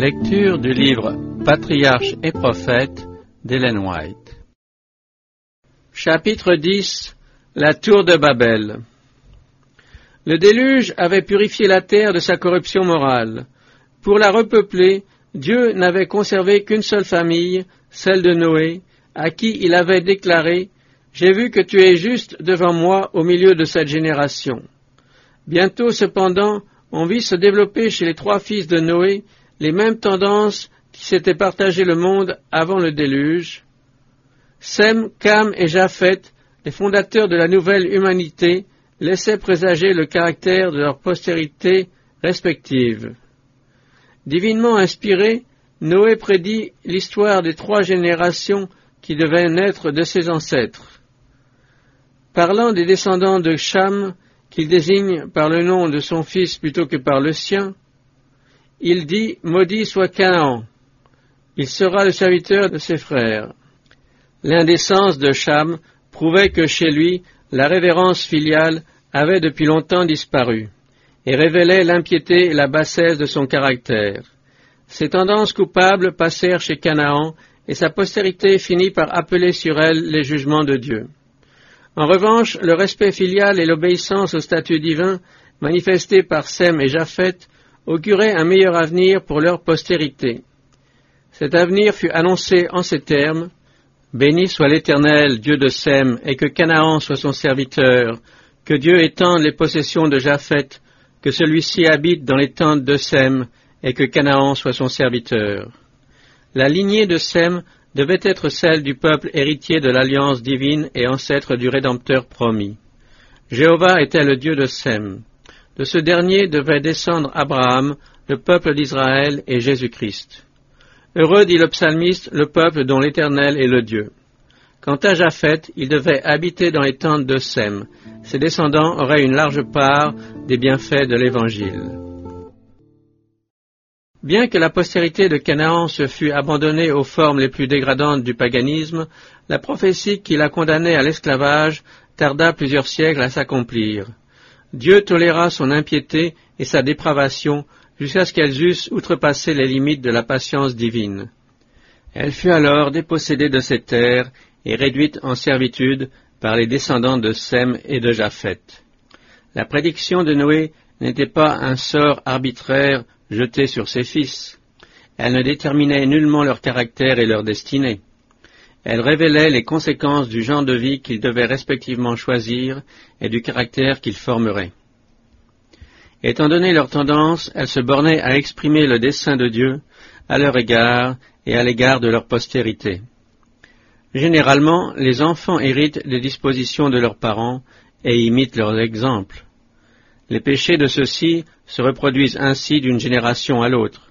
Lecture du livre Patriarches et prophètes d'Ellen White. Chapitre 10. La tour de Babel. Le déluge avait purifié la terre de sa corruption morale. Pour la repeupler, Dieu n'avait conservé qu'une seule famille, celle de Noé, à qui il avait déclaré « J'ai vu que tu es juste devant moi au milieu de cette génération ». Bientôt, cependant, on vit se développer chez les trois fils de Noé les mêmes tendances qui s'étaient partagées le monde avant le déluge. Sem, Cham et Japhet, les fondateurs de la nouvelle humanité, laissaient présager le caractère de leur postérité respective. Divinement inspiré, Noé prédit l'histoire des trois générations qui devaient naître de ses ancêtres. Parlant des descendants de Cham, qu'il désigne par le nom de son fils plutôt que par le sien, il dit « Maudit soit Canaan, il sera le serviteur de ses frères ». L'indécence de Cham prouvait que chez lui, la révérence filiale avait depuis longtemps disparu et révélait l'impiété et la bassesse de son caractère. Ces tendances coupables passèrent chez Canaan et sa postérité finit par appeler sur elle les jugements de Dieu. En revanche, le respect filial et l'obéissance au statut divin, manifestés par Sem et Japhet, auguraient un meilleur avenir pour leur postérité. Cet avenir fut annoncé en ces termes: « Béni soit l'Éternel, Dieu de Sem, et que Canaan soit son serviteur, que Dieu étende les possessions de Japhet, que celui-ci habite dans les tentes de Sem, et que Canaan soit son serviteur. » La lignée de Sem devait être celle du peuple héritier de l'alliance divine et ancêtre du Rédempteur promis. Jéhovah était le Dieu de Sem. De ce dernier devait descendre Abraham, le peuple d'Israël et Jésus-Christ. Heureux, dit le psalmiste, le peuple dont l'Éternel est le Dieu. Quant à Japhet, il devait habiter dans les tentes de Sem. Ses descendants auraient une large part des bienfaits de l'Évangile. Bien que la postérité de Canaan se fût abandonnée aux formes les plus dégradantes du paganisme, la prophétie qui la condamnait à l'esclavage tarda plusieurs siècles à s'accomplir. Dieu toléra son impiété et sa dépravation jusqu'à ce qu'elles eussent outrepassé les limites de la patience divine. Elle fut alors dépossédée de ses terres et réduite en servitude par les descendants de Sem et de Japhet. La prédiction de Noé n'était pas un sort arbitraire jetée sur ses fils. Elle ne déterminait nullement leur caractère et leur destinée. Elle révélait les conséquences du genre de vie qu'ils devaient respectivement choisir et du caractère qu'ils formeraient. Étant donné leur tendance, elle se bornait à exprimer le dessein de Dieu à leur égard et à l'égard de leur postérité. Généralement, les enfants héritent des dispositions de leurs parents et imitent leurs exemples. Les péchés de ceux-ci se reproduisent ainsi d'une génération à l'autre.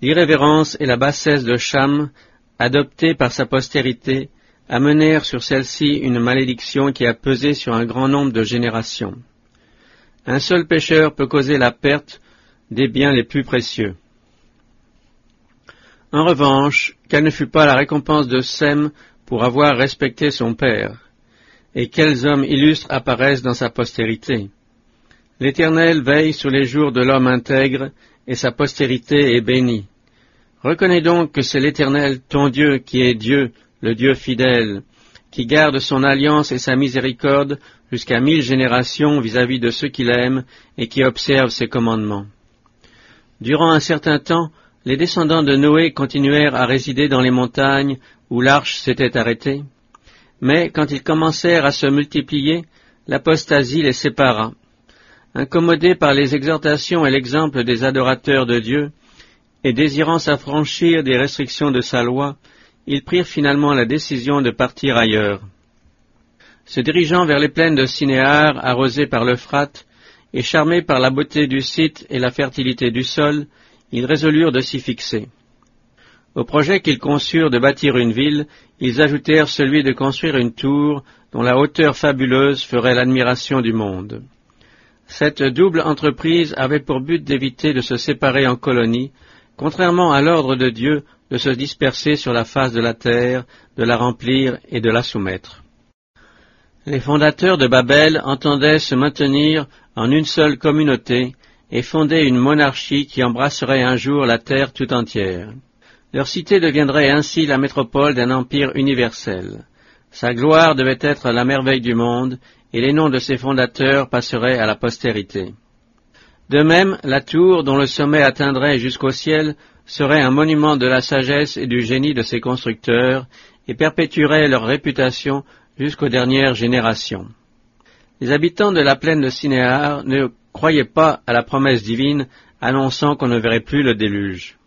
L'irrévérence et la bassesse de Cham, adoptée par sa postérité, amenèrent sur celle-ci une malédiction qui a pesé sur un grand nombre de générations. Un seul pécheur peut causer la perte des biens les plus précieux. En revanche, quelle ne fut pas la récompense de Sem pour avoir respecté son père, et quels hommes illustres apparaissent dans sa postérité! L'Éternel veille sur les jours de l'homme intègre, et sa postérité est bénie. Reconnais donc que c'est l'Éternel, ton Dieu, qui est Dieu, le Dieu fidèle, qui garde son alliance et sa miséricorde jusqu'à 1000 générations vis-à-vis de ceux qu'il aime et qui observent ses commandements. Durant un certain temps, les descendants de Noé continuèrent à résider dans les montagnes où l'arche s'était arrêtée. Mais quand ils commencèrent à se multiplier, l'apostasie les sépara. Incommodés par les exhortations et l'exemple des adorateurs de Dieu, et désirant s'affranchir des restrictions de sa loi, ils prirent finalement la décision de partir ailleurs. Se dirigeant vers les plaines de Sinéar, arrosées par l'Euphrate, et charmés par la beauté du site et la fertilité du sol, ils résolurent de s'y fixer. Au projet qu'ils conçurent de bâtir une ville, ils ajoutèrent celui de construire une tour dont la hauteur fabuleuse ferait l'admiration du monde. Cette double entreprise avait pour but d'éviter de se séparer en colonies, contrairement à l'ordre de Dieu de se disperser sur la face de la terre, de la remplir et de la soumettre. Les fondateurs de Babel entendaient se maintenir en une seule communauté et fonder une monarchie qui embrasserait un jour la terre tout entière. Leur cité deviendrait ainsi la métropole d'un empire universel. Sa gloire devait être la merveille du monde, et les noms de ses fondateurs passeraient à la postérité. De même, la tour, dont le sommet atteindrait jusqu'au ciel, serait un monument de la sagesse et du génie de ses constructeurs, et perpétuerait leur réputation jusqu'aux dernières générations. Les habitants de la plaine de Sinéar ne croyaient pas à la promesse divine annonçant qu'on ne verrait plus le déluge.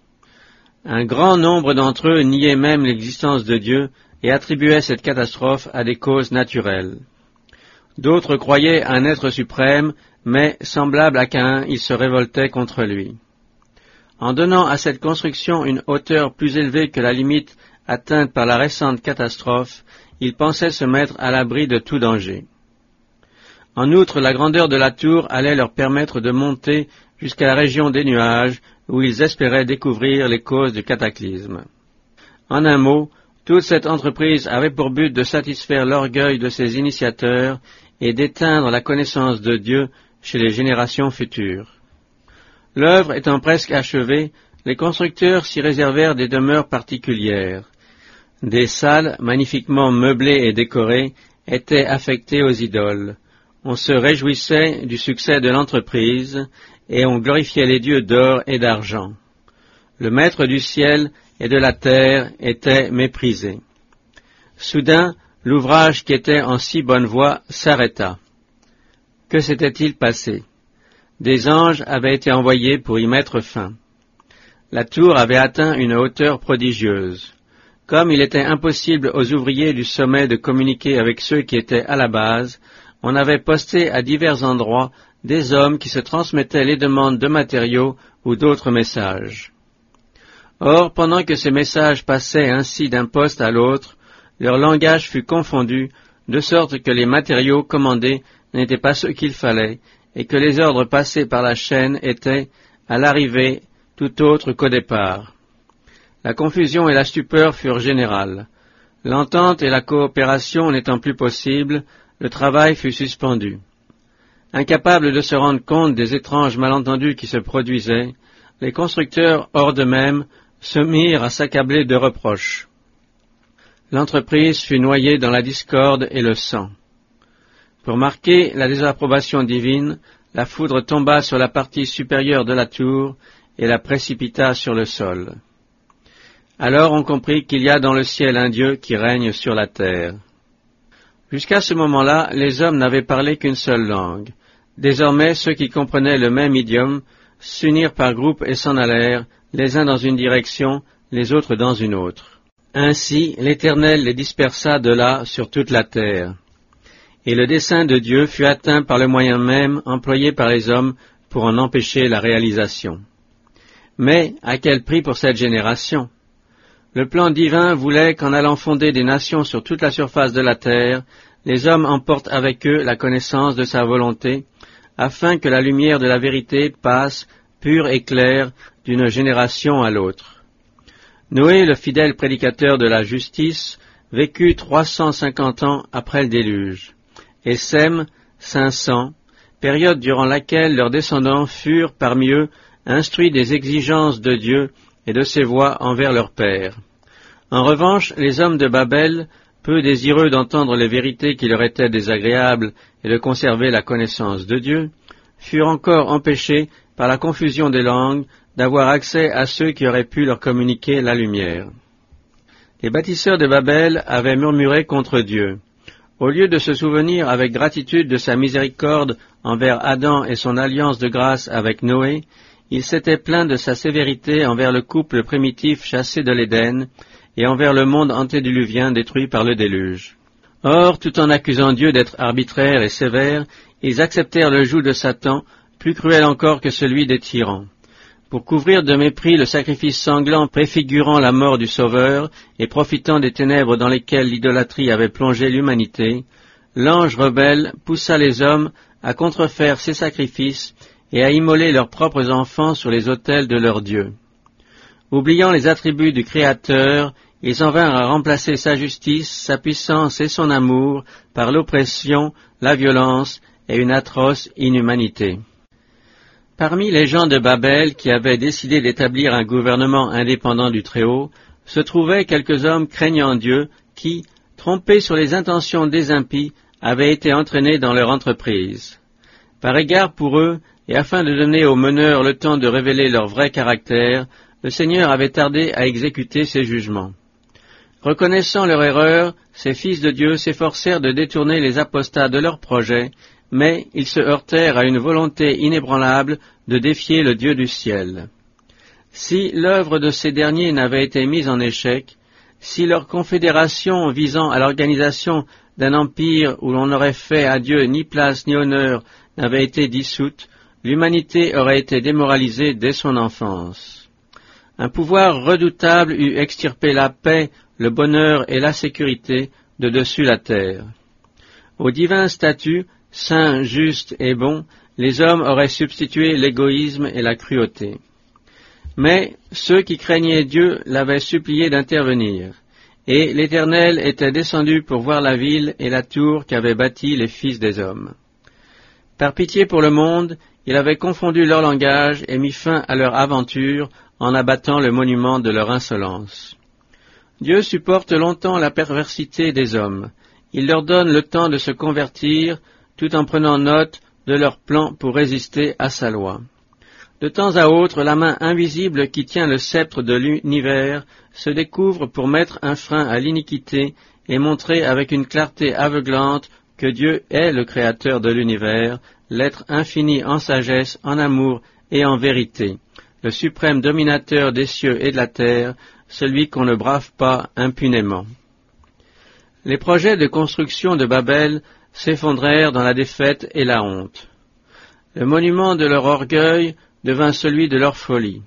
Un grand nombre d'entre eux niaient même l'existence de Dieu et attribuaient cette catastrophe à des causes naturelles. D'autres croyaient à un être suprême, mais, semblable à Caïn, ils se révoltaient contre lui. En donnant à cette construction une hauteur plus élevée que la limite atteinte par la récente catastrophe, ils pensaient se mettre à l'abri de tout danger. En outre, la grandeur de la tour allait leur permettre de monter jusqu'à la région des nuages, où ils espéraient découvrir les causes du cataclysme. En un mot, toute cette entreprise avait pour but de satisfaire l'orgueil de ses initiateurs et d'éteindre la connaissance de Dieu chez les générations futures. L'œuvre étant presque achevée, les constructeurs s'y réservèrent des demeures particulières. Des salles, magnifiquement meublées et décorées, étaient affectées aux idoles. On se réjouissait du succès de l'entreprise, et on glorifiait les dieux d'or et d'argent. Le maître du ciel et de la terre était méprisé. Soudain, l'ouvrage qui était en si bonne voie s'arrêta. Que s'était-il passé? Des anges avaient été envoyés pour y mettre fin. La tour avait atteint une hauteur prodigieuse. Comme il était impossible aux ouvriers du sommet de communiquer avec ceux qui étaient à la base, on avait posté à divers endroits des hommes qui se transmettaient les demandes de matériaux ou d'autres messages. Or, pendant que ces messages passaient ainsi d'un poste à l'autre, leur langage fut confondu, de sorte que les matériaux commandés n'étaient pas ceux qu'il fallait, et que les ordres passés par la chaîne étaient, à l'arrivée, tout autres qu'au départ. La confusion et la stupeur furent générales. L'entente et la coopération n'étant plus possibles, le travail fut suspendu. Incapables de se rendre compte des étranges malentendus qui se produisaient, les constructeurs, hors d'eux-mêmes, se mirent à s'accabler de reproches. L'entreprise fut noyée dans la discorde et le sang. Pour marquer la désapprobation divine, la foudre tomba sur la partie supérieure de la tour et la précipita sur le sol. Alors on comprit qu'il y a dans le ciel un Dieu qui règne sur la terre. Jusqu'à ce moment-là, les hommes n'avaient parlé qu'une seule langue. Désormais, ceux qui comprenaient le même idiome s'unirent par groupes et s'en allèrent, les uns dans une direction, les autres dans une autre. Ainsi, l'Éternel les dispersa de là sur toute la terre. Et le dessein de Dieu fut atteint par le moyen même employé par les hommes pour en empêcher la réalisation. Mais à quel prix pour cette génération ? Le plan divin voulait qu'en allant fonder des nations sur toute la surface de la terre, les hommes emportent avec eux la connaissance de sa volonté, afin que la lumière de la vérité passe, pure et claire, d'une génération à l'autre. Noé, le fidèle prédicateur de la justice, vécut 350 ans après le déluge, et Sem, 500, période durant laquelle leurs descendants furent, parmi eux, instruits des exigences de Dieu et de ses voies envers leur père. En revanche, les hommes de Babel, peu désireux d'entendre les vérités qui leur étaient désagréables et de conserver la connaissance de Dieu, furent encore empêchés par la confusion des langues d'avoir accès à ceux qui auraient pu leur communiquer la lumière. Les bâtisseurs de Babel avaient murmuré contre Dieu. Au lieu de se souvenir avec gratitude de sa miséricorde envers Adam et son alliance de grâce avec Noé, il s'était plaint de sa sévérité envers le couple primitif chassé de l'Éden et envers le monde antédiluvien détruit par le déluge. Or, tout en accusant Dieu d'être arbitraire et sévère, ils acceptèrent le joug de Satan, plus cruel encore que celui des tyrans. Pour couvrir de mépris le sacrifice sanglant préfigurant la mort du Sauveur et profitant des ténèbres dans lesquelles l'idolâtrie avait plongé l'humanité, l'ange rebelle poussa les hommes à contrefaire ces sacrifices et à immoler leurs propres enfants sur les autels de leur Dieu. Oubliant les attributs du Créateur, ils en vinrent à remplacer sa justice, sa puissance et son amour par l'oppression, la violence et une atroce inhumanité. Parmi les gens de Babel qui avaient décidé d'établir un gouvernement indépendant du Très-Haut, se trouvaient quelques hommes craignant Dieu qui, trompés sur les intentions des impies, avaient été entraînés dans leur entreprise. Par égard pour eux, et afin de donner aux meneurs le temps de révéler leur vrai caractère, le Seigneur avait tardé à exécuter ses jugements. Reconnaissant leur erreur, ces fils de Dieu s'efforcèrent de détourner les apostats de leur projet, mais ils se heurtèrent à une volonté inébranlable de défier le Dieu du ciel. Si l'œuvre de ces derniers n'avait été mise en échec, si leur confédération visant à l'organisation d'un empire où l'on n'aurait fait à Dieu ni place ni honneur n'avait été dissoute, l'humanité aurait été démoralisée dès son enfance. Un pouvoir redoutable eût extirpé la paix, le bonheur et la sécurité de dessus la terre. Au divin statut, saint, juste et bon, les hommes auraient substitué l'égoïsme et la cruauté. Mais ceux qui craignaient Dieu l'avaient supplié d'intervenir, et l'Éternel était descendu pour voir la ville et la tour qu'avaient bâtie les fils des hommes. Par pitié pour le monde, il avait confondu leur langage et mis fin à leur aventure en abattant le monument de leur insolence. Dieu supporte longtemps la perversité des hommes. Il leur donne le temps de se convertir, tout en prenant note de leur plan pour résister à sa loi. De temps à autre, la main invisible qui tient le sceptre de l'univers se découvre pour mettre un frein à l'iniquité et montrer avec une clarté aveuglante que Dieu est le Créateur de l'univers, l'être infini en sagesse, en amour et en vérité, le suprême dominateur des cieux et de la terre, celui qu'on ne brave pas impunément. Les projets de construction de Babel s'effondrèrent dans la défaite et la honte. Le monument de leur orgueil devint celui de leur folie.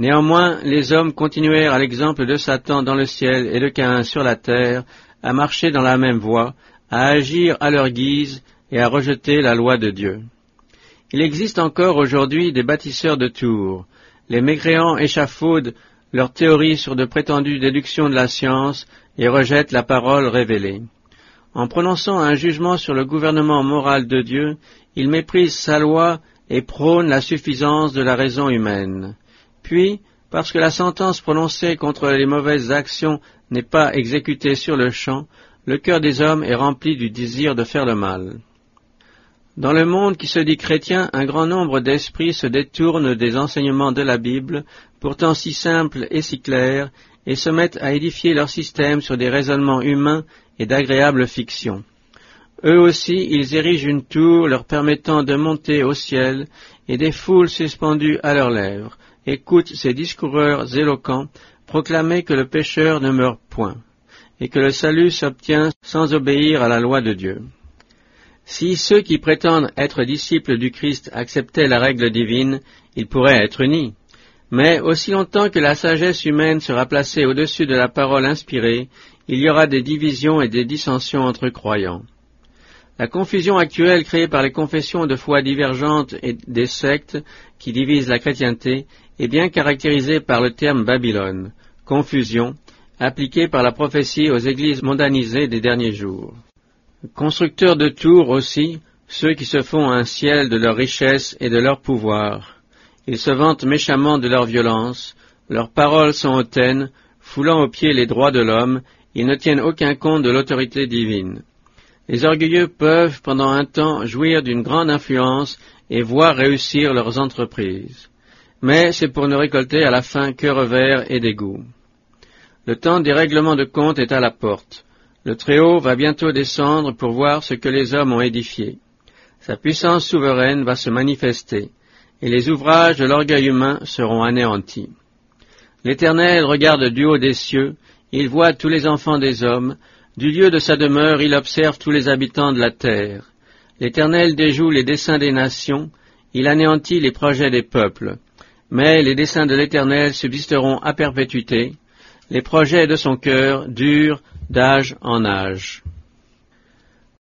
Néanmoins, les hommes continuèrent à l'exemple de Satan dans le ciel et de Caïn sur la terre, à marcher dans la même voie, à agir à leur guise et à rejeter la loi de Dieu. Il existe encore aujourd'hui des bâtisseurs de tours. Les mécréants échafaudent leurs théories sur de prétendues déductions de la science et rejettent la parole révélée. En prononçant un jugement sur le gouvernement moral de Dieu, ils méprisent sa loi et prônent la suffisance de la raison humaine. Puis, parce que la sentence prononcée contre les mauvaises actions n'est pas exécutée sur le champ, le cœur des hommes est rempli du désir de faire le mal. Dans le monde qui se dit chrétien, un grand nombre d'esprits se détournent des enseignements de la Bible, pourtant si simples et si clairs, et se mettent à édifier leur système sur des raisonnements humains et d'agréables fictions. Eux aussi, ils érigent une tour leur permettant de monter au ciel, et des foules suspendues à leurs lèvres écoutent ces discoureurs éloquents proclamer que le pécheur ne meurt point, et que le salut s'obtient sans obéir à la loi de Dieu. Si ceux qui prétendent être disciples du Christ acceptaient la règle divine, ils pourraient être unis. Mais aussi longtemps que la sagesse humaine sera placée au-dessus de la parole inspirée, il y aura des divisions et des dissensions entre croyants. La confusion actuelle créée par les confessions de foi divergentes et des sectes qui divisent la chrétienté est bien caractérisée par le terme Babylone, confusion, appliqué par la prophétie aux églises mondanisées des derniers jours. Constructeurs de tours aussi, ceux qui se font un ciel de leur richesse et de leur pouvoir. Ils se vantent méchamment de leur violence, leurs paroles sont hautaines, foulant aux pieds les droits de l'homme, ils ne tiennent aucun compte de l'autorité divine. Les orgueilleux peuvent, pendant un temps, jouir d'une grande influence et voir réussir leurs entreprises. Mais c'est pour ne récolter à la fin que revers et dégoût. Le temps des règlements de compte est à la porte. Le Très-Haut va bientôt descendre pour voir ce que les hommes ont édifié. Sa puissance souveraine va se manifester, et les ouvrages de l'orgueil humain seront anéantis. L'Éternel regarde du haut des cieux, il voit tous les enfants des hommes, du lieu de sa demeure il observe tous les habitants de la terre. L'Éternel déjoue les desseins des nations, il anéantit les projets des peuples. Mais les desseins de l'Éternel subsisteront à perpétuité, les projets de son cœur durent d'âge en âge.